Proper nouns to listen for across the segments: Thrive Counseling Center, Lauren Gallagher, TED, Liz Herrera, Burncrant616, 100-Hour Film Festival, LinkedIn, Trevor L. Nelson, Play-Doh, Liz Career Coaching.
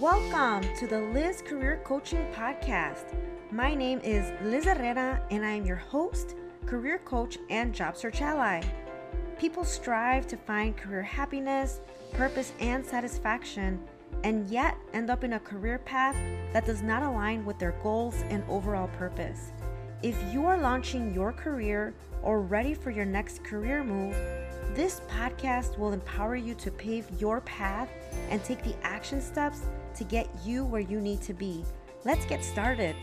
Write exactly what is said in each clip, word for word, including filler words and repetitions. Welcome to the Liz Career Coaching Podcast. My name is Liz Herrera, and I am your host, career coach, and job search ally. People strive to find career happiness, purpose, and satisfaction, and yet end up in a career path that does not align with their goals and overall purpose. If you are launching your career or ready for your next career move, this podcast will empower you to pave your path and take the action steps to get you where you need to be. Let's get started.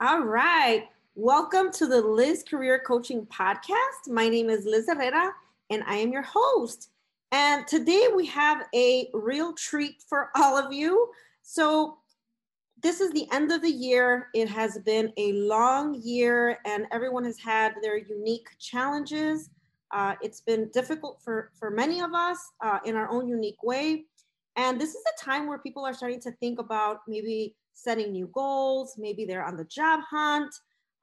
All right. Welcome to the Liz Career Coaching Podcast. My name is Liz Herrera, and I am your host. And today we have a real treat for all of you. So this is the end of the year. It has been a long year, and everyone has had their unique challenges. Uh, it's been difficult for, for many of us uh, in our own unique way. And this is a time where people are starting to think about maybe setting new goals, maybe they're on the job hunt.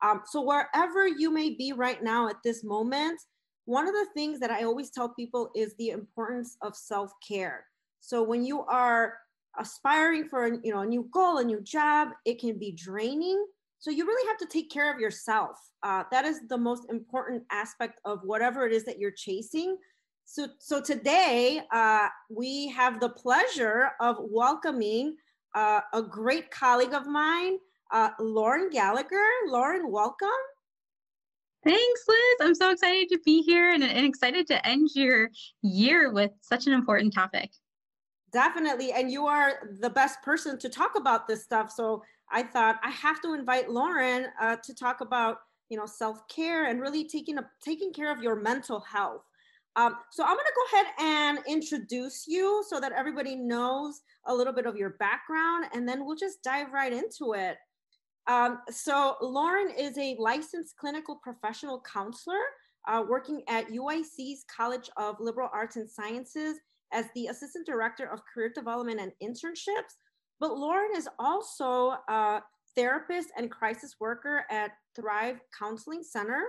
Um, so wherever you may be right now at this moment, one of the things that I always tell people is the importance of self-care. So when you are aspiring for a, you know, a new goal, a new job, it can be draining. So you really have to take care of yourself. Uh, that is the most important aspect of whatever it is that you're chasing. So, so today uh, we have the pleasure of welcoming uh, a great colleague of mine, uh, Lauren Gallagher. Lauren, welcome. Thanks, Liz. I'm so excited to be here and, and excited to end your year with such an important topic. Definitely. And you are the best person to talk about this stuff. So I thought I have to invite Lauren uh, to talk about, you know, self-care and really taking, a, taking care of your mental health. Um, so I'm going to go ahead and introduce you so that everybody knows a little bit of your background, and then we'll just dive right into it. Um, so Lauren is a licensed clinical professional counselor uh, working at U I C's College of Liberal Arts and Sciences as the Assistant Director of Career Development and Internships. But Lauren is also a therapist and crisis worker at Thrive Counseling Center.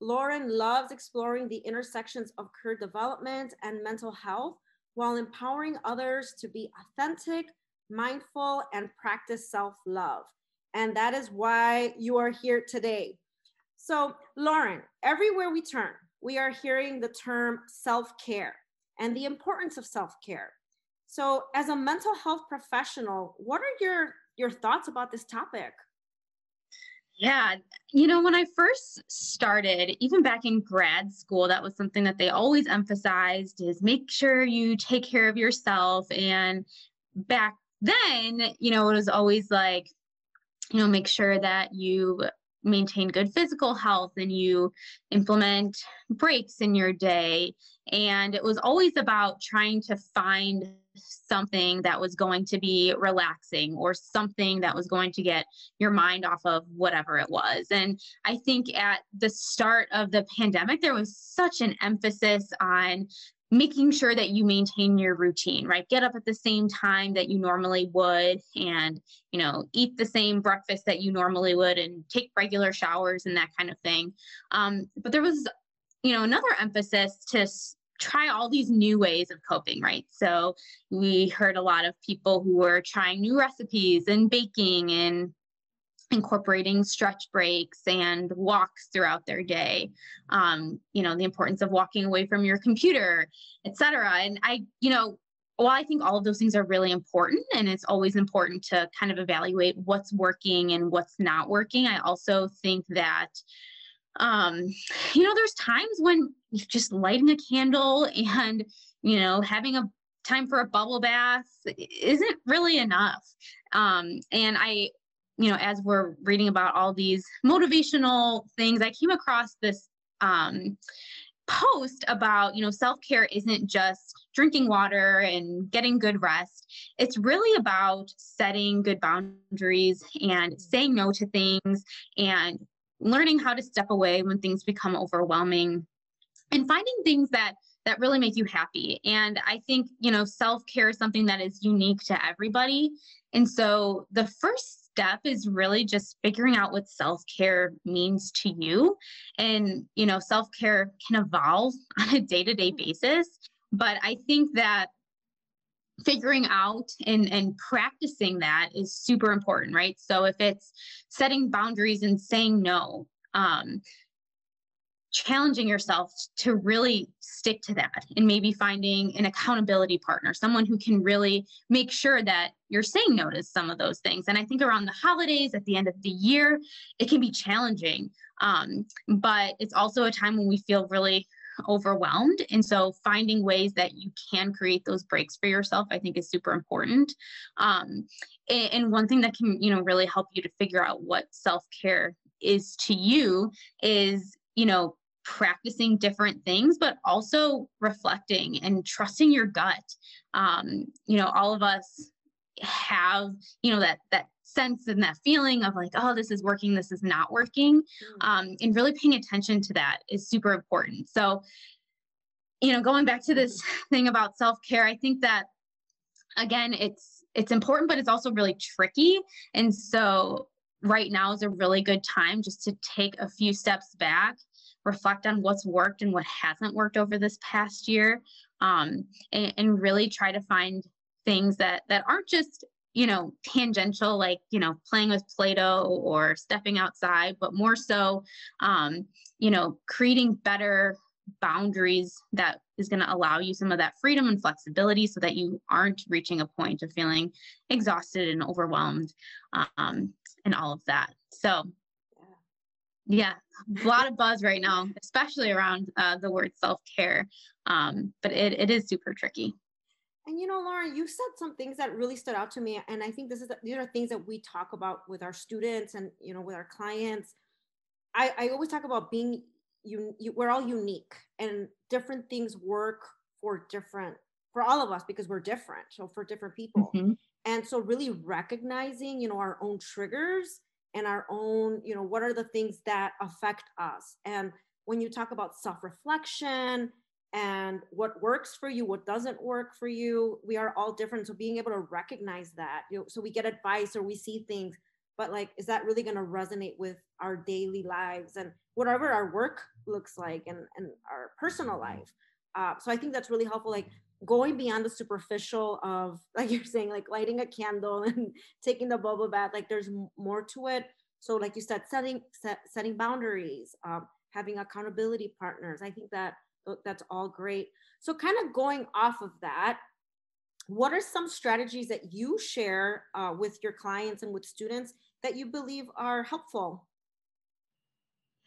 Lauren loves exploring the intersections of career development and mental health while empowering others to be authentic, mindful, and practice self-love. And that is why you are here today. So, Lauren, everywhere we turn, we are hearing the term self-care and the importance of self-care. So as a mental health professional, what are your, your thoughts about this topic? Yeah, you know, when I first started, even back in grad school, that was something that they always emphasized is make sure you take care of yourself. And back then, you know, it was always like, you know, make sure that you maintain good physical health and you implement breaks in your day. And it was always about trying to find something that was going to be relaxing or something that was going to get your mind off of whatever it was. And I think at the start of the pandemic, there was such an emphasis on making sure that you maintain your routine, right? Get up at the same time that you normally would and, you know, eat the same breakfast that you normally would and take regular showers and that kind of thing. Um, but there was, you know, another emphasis to try all these new ways of coping, right? So we heard a lot of people who were trying new recipes and baking and incorporating stretch breaks and walks throughout their day, um, you know, the importance of walking away from your computer, et cetera. And I, you know, while I think all of those things are really important, and it's always important to kind of evaluate what's working and what's not working, I also think that, um, you know, there's times when just lighting a candle and, you know, having a time for a bubble bath isn't really enough. Um, and I, you know, as we're reading about all these motivational things, I came across this um, post about, you know, self-care isn't just drinking water and getting good rest. It's really about setting good boundaries and saying no to things and learning how to step away when things become overwhelming and finding things that that really make you happy. And I think, you know, self-care is something that is unique to everybody. And so the first step is really just figuring out what self-care means to you. And, you know, self-care can evolve on a day-to-day basis. But I think that figuring out and, and practicing that is super important, right? So if it's setting boundaries and saying no, um, challenging yourself to really stick to that, and maybe finding an accountability partner, someone who can really make sure that you're saying no to some of those things. And I think around the holidays, at the end of the year, it can be challenging, um, but it's also a time when we feel really overwhelmed. And so finding ways that you can create those breaks for yourself, I think, is super important. Um, and, and one thing that can, you know, really help you to figure out what self-care is to you is, you know, practicing different things, but also reflecting and trusting your gut. Um, you know, all of us have, you know, that, that sense and that feeling of like, oh, this is working, this is not working. Um, and really paying attention to that is super important. So, you know, going back to this thing about self-care, I think that, again, it's, it's important, but it's also really tricky. And so right now is a really good time just to take a few steps back, reflect on what's worked and what hasn't worked over this past year, um, and, and really try to find things that, that aren't just, you know, tangential, like, you know, playing with Play-Doh or stepping outside, but more so, um, you know, creating better boundaries that is going to allow you some of that freedom and flexibility so that you aren't reaching a point of feeling exhausted and overwhelmed, um, and all of that. So yeah, a lot of buzz right now, especially around uh, the word self-care, um, but it, it is super tricky. And, you know, Lauren, you said some things that really stood out to me. And I think this is, these are things that we talk about with our students and, you know, with our clients. I, I always talk about being, you, you, we're all unique and different things work for different, for all of us, because we're different. So for different people. Mm-hmm. And so really recognizing, you know, our own triggers and our own, you know, what are the things that affect us? And when you talk about self-reflection and what works for you, what doesn't work for you, we are all different. So being able to recognize that, you know, so we get advice or we see things, but like, is that really going to resonate with our daily lives and whatever our work looks like and, and our personal life? Uh, so I think that's really helpful. Like going beyond the superficial of, like you're saying, like lighting a candle and taking the bubble bath, like there's more to it. So like you said, setting, set, setting boundaries, um, having accountability partners. I think that that's all great. So kind of going off of that, what are some strategies that you share uh, with your clients and with students that you believe are helpful?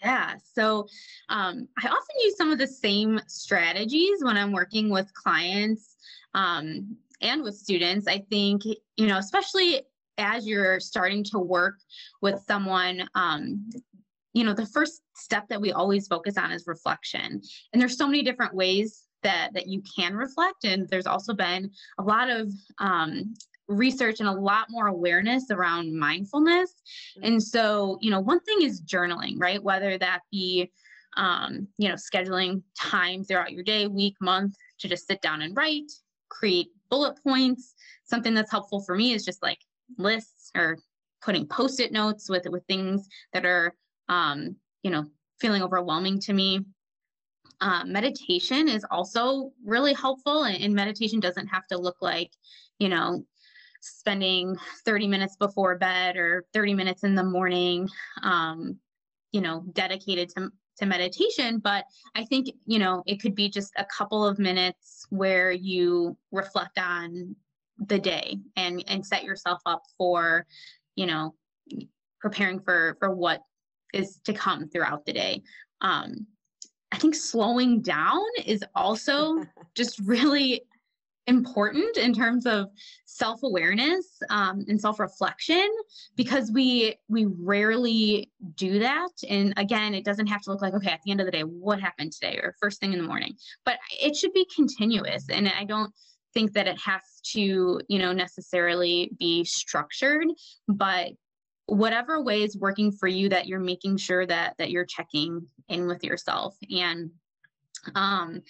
Yeah, so um, I often use some of the same strategies when I'm working with clients um, and with students. I think, you know, especially as you're starting to work with someone, um, you know, the first step that we always focus on is reflection. And there's so many different ways that, that you can reflect. And there's also been a lot of um, research and a lot more awareness around mindfulness. And so, you know, one thing is journaling, right? Whether that be, um, you know, scheduling time throughout your day, week, month, to just sit down and write, create bullet points. Something that's helpful for me is just like lists or putting post-it notes with, with things that are, um, you know, feeling overwhelming to me. Uh, meditation is also really helpful. And, and meditation doesn't have to look like, you know, spending thirty minutes before bed or thirty minutes in the morning, um, you know, dedicated to, to meditation. But I think, you know, it could be just a couple of minutes where you reflect on the day and, and set yourself up for, you know, preparing for, for what is to come throughout the day. Um, I think slowing down is also just really important in terms of self-awareness um, and self-reflection, because we we rarely do that. And again, it doesn't have to look like, okay, at the end of the day, what happened today or first thing in the morning, but it should be continuous. And I don't think that it has to, you know, necessarily be structured, but whatever way is working for you, that you're making sure that that you're checking in with yourself. And um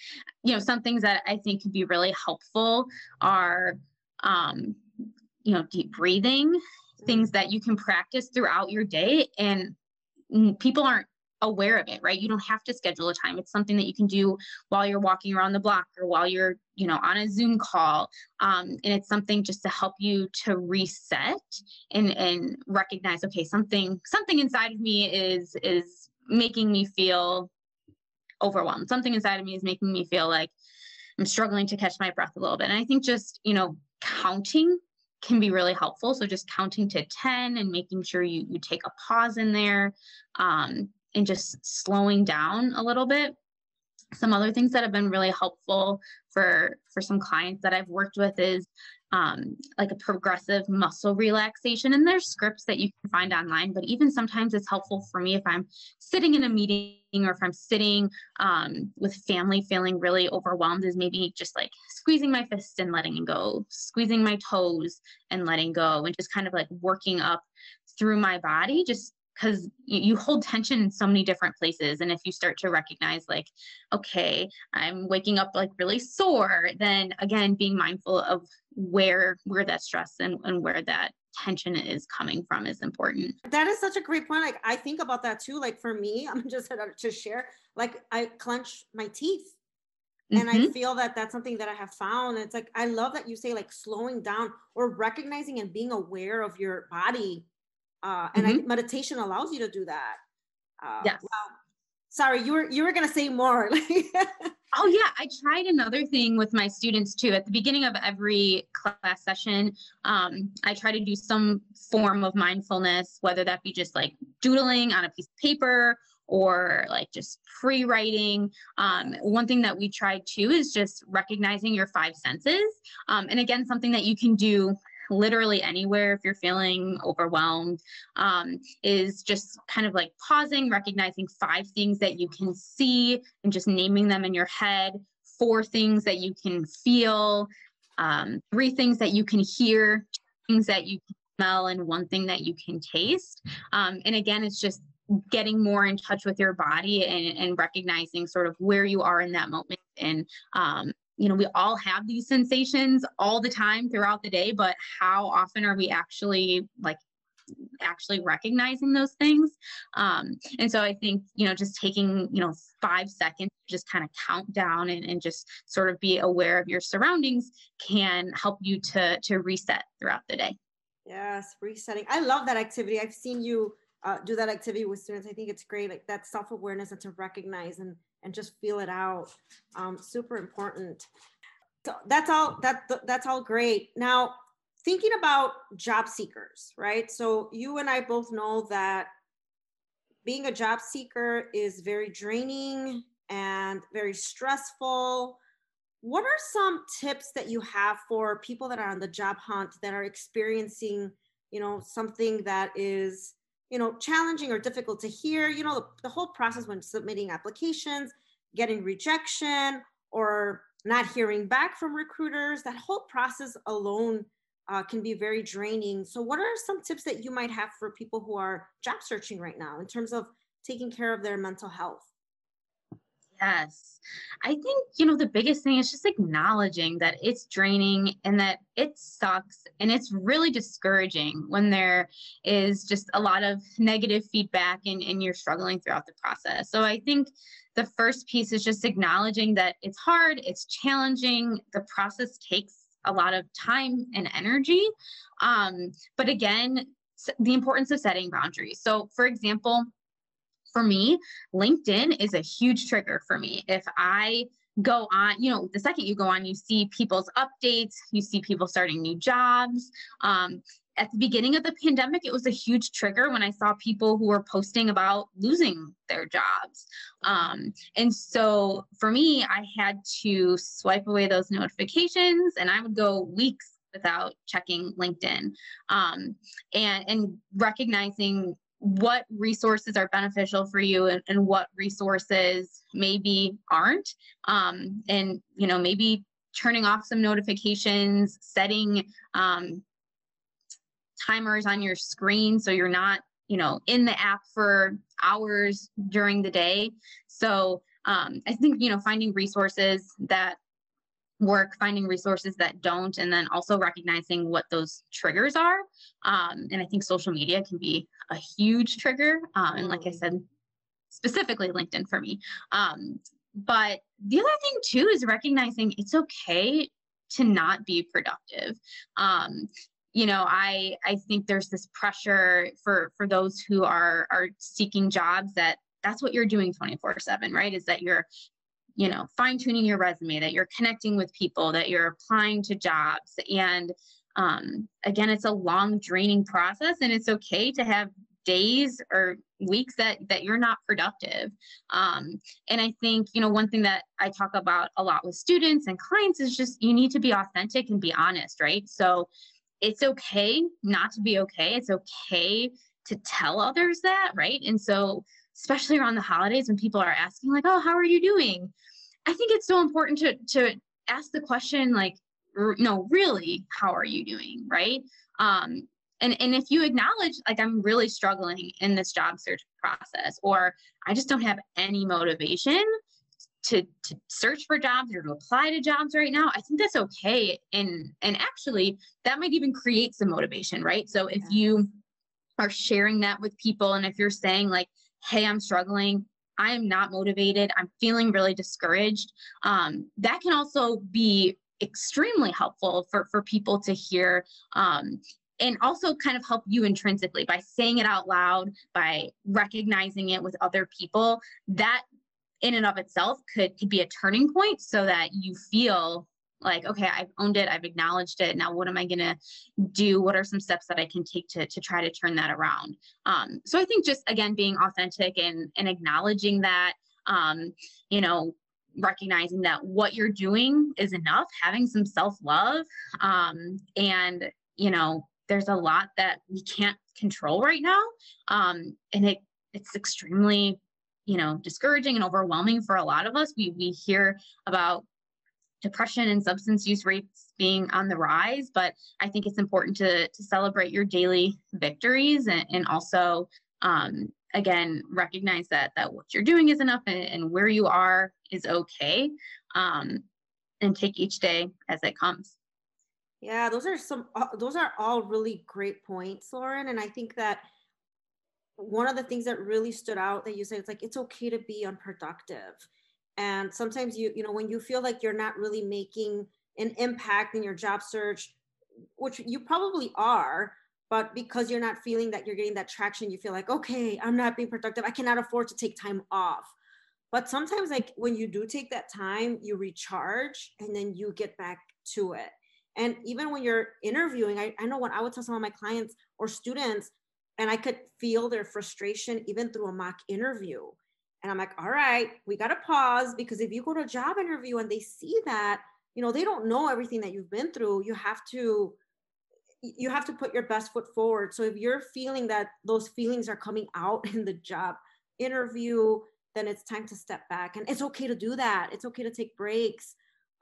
you know, some things that I think could be really helpful are um you know, deep breathing, things that you can practice throughout your day. And people aren't aware of it, right? You don't have to schedule a time. It's something that you can do while you're walking around the block or while you're, you know, on a Zoom call. Um, and it's something just to help you to reset and, and recognize, okay, something, something inside of me is, is making me feel overwhelmed. Something inside of me is making me feel like I'm struggling to catch my breath a little bit. And I think just, you know, counting can be really helpful. So just counting to ten and making sure you you take a pause in there, um, and just slowing down a little bit. Some other things that have been really helpful for, for some clients that I've worked with is um, like a progressive muscle relaxation. And there's scripts that you can find online, but even sometimes it's helpful for me if I'm sitting in a meeting or if I'm sitting um, with family feeling really overwhelmed, is maybe just like squeezing my fist and letting it go, squeezing my toes and letting go, and just kind of like working up through my body, just because you hold tension in so many different places. And if you start to recognize like, okay, I'm waking up like really sore, then again, being mindful of where, where that stress and, and where that tension is coming from is important. That is such a great point. Like, I think about that too. Like for me, I'm just going to share, like I clench my teeth. Mm-hmm. And I feel that that's something that I have found. It's like, I love that you say like slowing down or recognizing and being aware of your body. Uh, and mm-hmm. I, meditation allows you to do that. Uh, yes. Well, sorry, you were you were gonna say more. Oh yeah, I tried another thing with my students too. At the beginning of every class session, um, I try to do some form of mindfulness, whether that be just like doodling on a piece of paper or like just pre-writing. Um, one thing that we tried too is just recognizing your five senses. Um, and again, something that you can do literally anywhere if you're feeling overwhelmed, um, is just kind of like pausing, recognizing five things that you can see and just naming them in your head, four things that you can feel, um, three things that you can hear, two things that you can smell, and one thing that you can taste. Um, and again, it's just getting more in touch with your body and, and recognizing sort of where you are in that moment. And, um, you know, we all have these sensations all the time throughout the day, but how often are we actually like actually recognizing those things? Um, and so I think, you know, just taking, you know, five seconds, just kind of count down and, and just sort of be aware of your surroundings can help you to, to reset throughout the day. Yes. Resetting. I love that activity. I've seen you uh, do that activity with students. I think it's great. Like that self-awareness and to recognize and and just feel it out. Um, super important. So that's all, that, that's all great. Now, thinking about job seekers, right? So you and I both know that being a job seeker is very draining and very stressful. What are some tips that you have for people that are on the job hunt that are experiencing, you know, something that is, you know, challenging or difficult to hear, you know, the, the whole process when submitting applications, getting rejection or not hearing back from recruiters, that whole process alone uh, can be very draining. So what are some tips that you might have for people who are job searching right now in terms of taking care of their mental health? Yes. I think, you know, the biggest thing is just acknowledging that it's draining and that it sucks. And it's really discouraging when there is just a lot of negative feedback and, and you're struggling throughout the process. So I think the first piece is just acknowledging that it's hard, it's challenging, the process takes a lot of time and energy. Um, but again, the importance of setting boundaries. So for example, for me, LinkedIn is a huge trigger for me. If I go on, you know, the second you go on, you see people's updates, you see people starting new jobs. Um, at the beginning of the pandemic, it was a huge trigger when I saw people who were posting about losing their jobs. Um, and so for me, I had to swipe away those notifications and I would go weeks without checking LinkedIn, um, and, and recognizing what resources are beneficial for you and, and what resources maybe aren't. Um, and, you know, maybe turning off some notifications, setting um, timers on your screen so you're not, you know, in the app for hours during the day. So um, I think, you know, finding resources that work, finding resources that don't, and then also recognizing what those triggers are. Um, and I think social media can be a huge trigger. Um, and like I said, specifically LinkedIn for me. Um, but the other thing too is recognizing it's okay to not be productive. Um, you know, I, I think there's this pressure for, for those who are, are seeking jobs that that's what you're doing twenty-four seven, right? Is that you're, you know, fine tuning your resume, that you're connecting with people, that you're applying to jobs. And um, again, it's a long, draining process, and it's okay to have days or weeks that, that you're not productive. Um, and I think, you know, one thing that I talk about a lot with students and clients is just, you need to be authentic and be honest, right? So it's okay not to be okay. It's okay to tell others that, right? And so, especially around the holidays when people are asking like, oh, how are you doing? I think it's so important to, to ask the question like, no, really, how are you doing, right? Um, and, and if you acknowledge like, I'm really struggling in this job search process, or I just don't have any motivation to, to search for jobs or to apply to jobs right now, I think that's okay. And, and actually that might even create some motivation, right? So if you are sharing that with people, and if you're saying like, hey, I'm struggling, I am not motivated, I'm feeling really discouraged, um, that can also be extremely helpful for, for people to hear, um, and also kind of help you intrinsically by saying it out loud, by recognizing it with other people. That in and of itself could, could be a turning point, so that you feel like, okay, I've owned it, I've acknowledged it. Now, what am I going to do? What are some steps that I can take to, to try to turn that around? Um, so I think just, again, being authentic and, and acknowledging that, um, you know, recognizing that what you're doing is enough, having some self-love. Um, and, you know, there's a lot that we can't control right now. Um, and it it's extremely, you know, discouraging and overwhelming for a lot of us. We, we hear about depression and substance use rates being on the rise, but I think it's important to, to celebrate your daily victories, and, and also, um, again, recognize that, that what you're doing is enough, and, and where you are is okay, um, and take each day as it comes. Yeah, those are some, those are all really great points, Lauren. And I think that one of the things that really stood out that you said, it's like, it's okay to be unproductive. And sometimes you, you know, when you feel like you're not really making an impact in your job search, which you probably are, but because you're not feeling that you're getting that traction, you feel like, okay, I'm not being productive, I cannot afford to take time off. But sometimes, like, when you do take that time, you recharge and then you get back to it. And even when you're interviewing, I, I know when I would tell some of my clients or students, and I could feel their frustration even through a mock interview. And I'm like, all right, we got to pause, because if you go to a job interview and they see that, you know, they don't know everything that you've been through. You have to, you have to put your best foot forward. So if you're feeling that those feelings are coming out in the job interview, then it's time to step back, and it's okay to do that. It's okay to take breaks.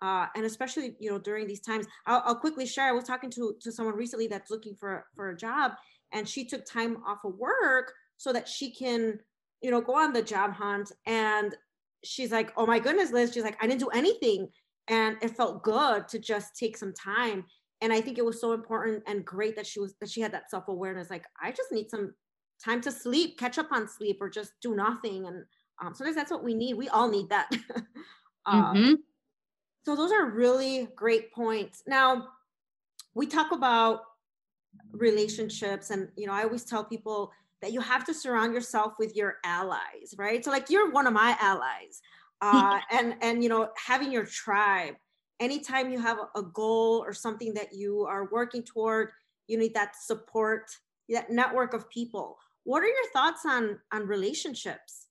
Uh, and especially, you know, during these times, I'll, I'll quickly share. I was talking to, to someone recently that's looking for, for a job, and she took time off of work so that she can, you know, go on the job hunt. And she's like, oh my goodness, Liz, she's like, I didn't do anything. And it felt good to just take some time. And I think it was so important and great that she was, that she had that self-awareness. Like, I just need some time to sleep, catch up on sleep, or just do nothing. And um, sometimes that's what we need. We all need that. um, mm-hmm. So those are really great points. Now, we talk about relationships, and, you know, I always tell people that you have to surround yourself with your allies, right? So, like, you're one of my allies, uh, and, and, you know, having your tribe, anytime you have a goal or something that you are working toward, you need that support, that network of people. What are your thoughts on, on relationships?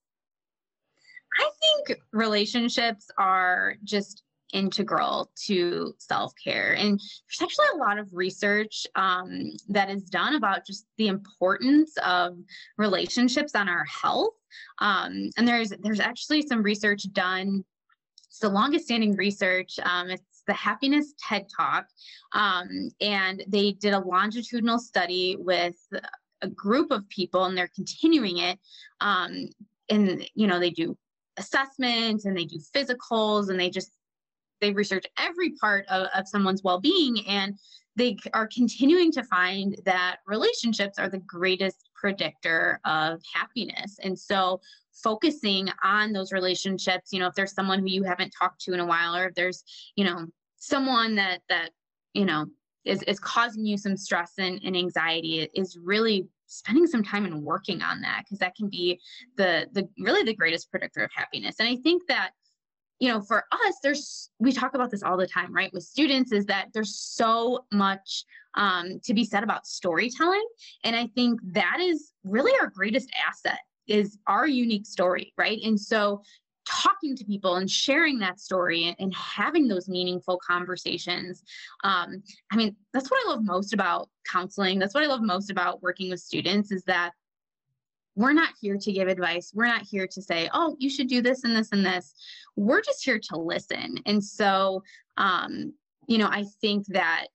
I think relationships are just integral to self-care, and there's actually a lot of research um, that is done about just the importance of relationships on our health. Um, and there's there's actually some research done. It's the longest-standing research. Um, it's the Happiness TED Talk, um, and they did a longitudinal study with a group of people, and they're continuing it. Um, and you know, they do assessments, and they do physicals, and they just They research every part of, of someone's well-being, and they are continuing to find that relationships are the greatest predictor of happiness. And so focusing on those relationships, you know, if there's someone who you haven't talked to in a while, or if there's, you know, someone that, that, you know, is, is causing you some stress and, and anxiety, is really spending some time and working on that, because that can be the, the really the greatest predictor of happiness. And I think that, you know, for us, there's, we talk about this all the time, right, with students, is that there's so much um, to be said about storytelling. And I think that is really our greatest asset, is our unique story, right? And so talking to people and sharing that story and, and having those meaningful conversations. Um, I mean, that's what I love most about counseling. That's what I love most about working with students, is that we're not here to give advice. We're not here to say, oh, you should do this and this and this. We're just here to listen. And so, um, you know, I think that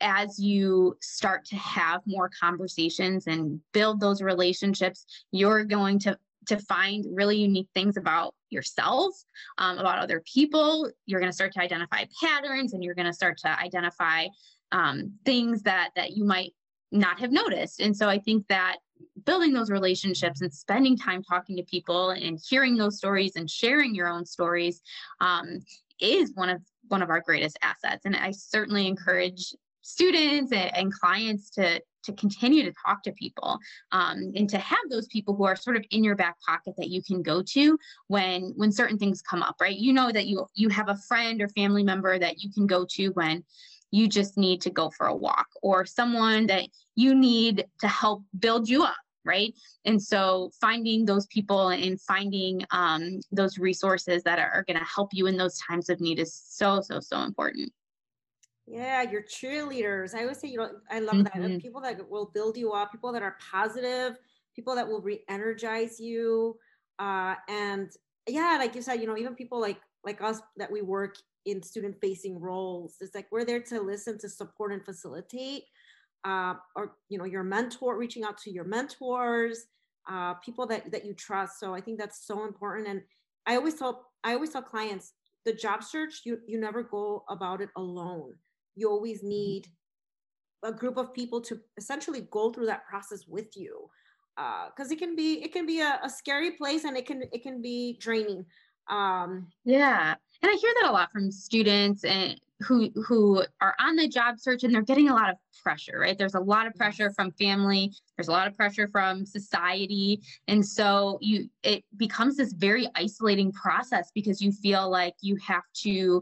as you start to have more conversations and build those relationships, you're going to to find really unique things about yourself, um, about other people. You're going to start to identify patterns, and you're going to start to identify um, things that, that you might not have noticed. And so I think that building those relationships and spending time talking to people and hearing those stories and sharing your own stories um, is one of, one of our greatest assets. And I certainly encourage students and, and clients to, to continue to talk to people um, and to have those people who are sort of in your back pocket that you can go to when, when certain things come up, right? You know that you, you have a friend or family member that you can go to when you just need to go for a walk, or someone that you need to help build you up, right? And so finding those people and finding um, those resources that are, are gonna help you in those times of need is so, so, so important. Yeah, your cheerleaders. I always say, you know, I love mm-hmm. that. And people that will build you up, people that are positive, people that will re-energize you. Uh, and yeah, like you said, you know, even people like like us that we work in student-facing roles, it's like we're there to listen, to support and facilitate. Uh, or, you know, your mentor, reaching out to your mentors, uh, people that, that you trust. So I think that's so important. And I always tell I always tell clients, the job search, you you never go about it alone. You always need a group of people to essentially go through that process with you, because uh, it can be it can be a, a scary place, and it can it can be draining. Um, yeah, and I hear that a lot from students and who who are on the job search, and they're getting a lot of pressure. Right, there's a lot of pressure from family. There's a lot of pressure from society, and so you it becomes this very isolating process, because you feel like you have to,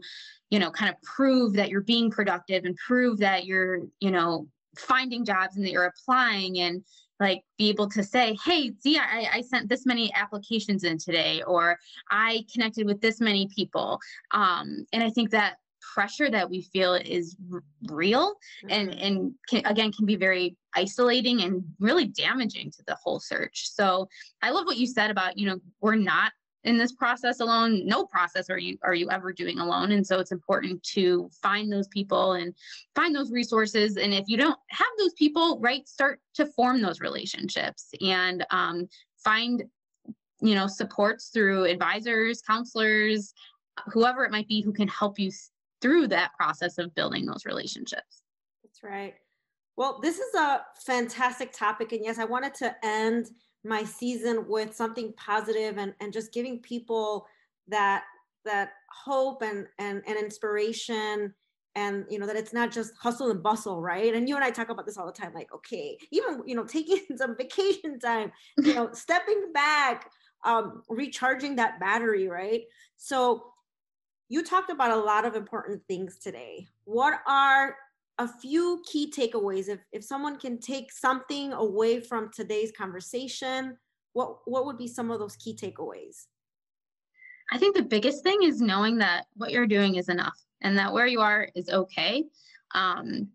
you know, kind of prove that you're being productive and prove that you're, you know, finding jobs and that you're applying, and like be able to say, hey, see, I, I sent this many applications in today, or I connected with this many people. Um, and I think that pressure that we feel is r- real and, and can, again, can be very isolating and really damaging to the whole search. So I love what you said about, you know, we're not in this process alone. No process are you are you ever doing alone. And so it's important to find those people and find those resources. And if you don't have those people, right, start to form those relationships and um, find, you know, supports through advisors, counselors, whoever it might be, who can help you through that process of building those relationships. That's right. Well, this is a fantastic topic. And yes, I wanted to end my season with something positive and, and just giving people that that hope and, and and inspiration, and you know that it's not just hustle and bustle, right? And you and I talk about this all the time, like, okay, even you know taking some vacation time, you know stepping back, um, recharging that battery, right? So you talked about a lot of important things today. What are a few key takeaways? If if someone can take something away from today's conversation, what, what would be some of those key takeaways? I think the biggest thing is knowing that what you're doing is enough, and that where you are is okay. Um,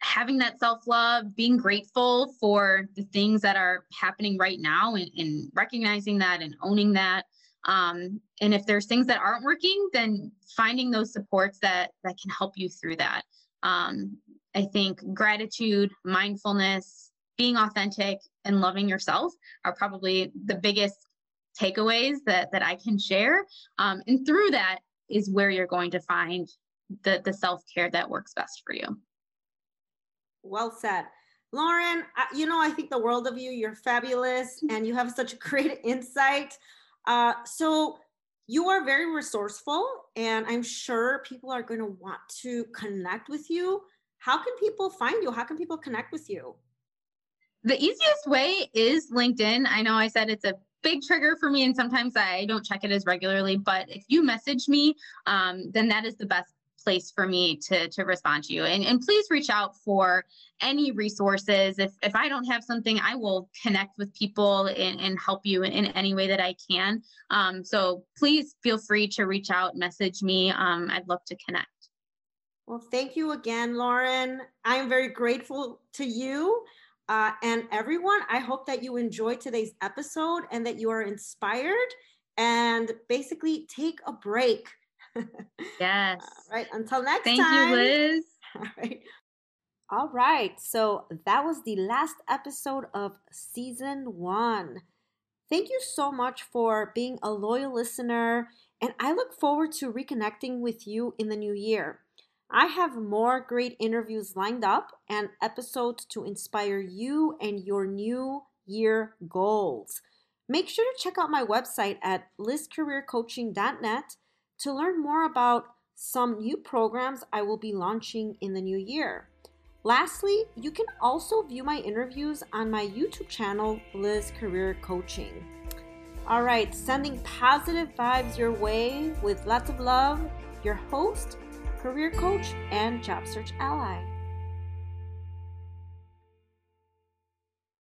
having that self-love, being grateful for the things that are happening right now, and, and recognizing that and owning that. Um, and if there's things that aren't working, then finding those supports that, that can help you through that. Um, I think gratitude, mindfulness, being authentic, and loving yourself are probably the biggest takeaways that, that I can share. Um, and through that is where you're going to find the, the self-care that works best for you. Well said. Lauren, you know, I think the world of you. You're fabulous and you have such great insight. Uh, so you are very resourceful and I'm sure people are going to want to connect with you. How can people find you? How can people connect with you? The easiest way is LinkedIn. I know I said it's a big trigger for me and sometimes I don't check it as regularly, but if you message me, um, then that is the best place for me to, to respond to you. And, and please reach out for any resources. If, if I don't have something, I will connect with people and, and help you in, in any way that I can. Um, so please feel free to reach out, message me. Um, I'd love to connect. Well, thank you again, Lauren. I am very grateful to you uh, and everyone. I hope that you enjoyed today's episode and that you are inspired and basically take a break. Yes. All right. Until next Thank time. Thank you, Liz. All right. All right. So that was the last episode of season one. Thank you so much for being a loyal listener. And I look forward to reconnecting with you in the new year. I have more great interviews lined up and episodes to inspire you and your new year goals. Make sure to check out my website at liz career coaching dot net to learn more about some new programs I will be launching in the new year. Lastly, you can also view my interviews on my YouTube channel, Liz Career Coaching. All right, sending positive vibes your way with lots of love, your host, career coach, and job search ally.